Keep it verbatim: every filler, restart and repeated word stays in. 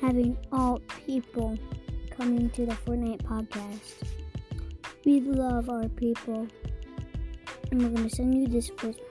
having all people coming to the Fortnite podcast. We love our people, and we're going to send you this voice.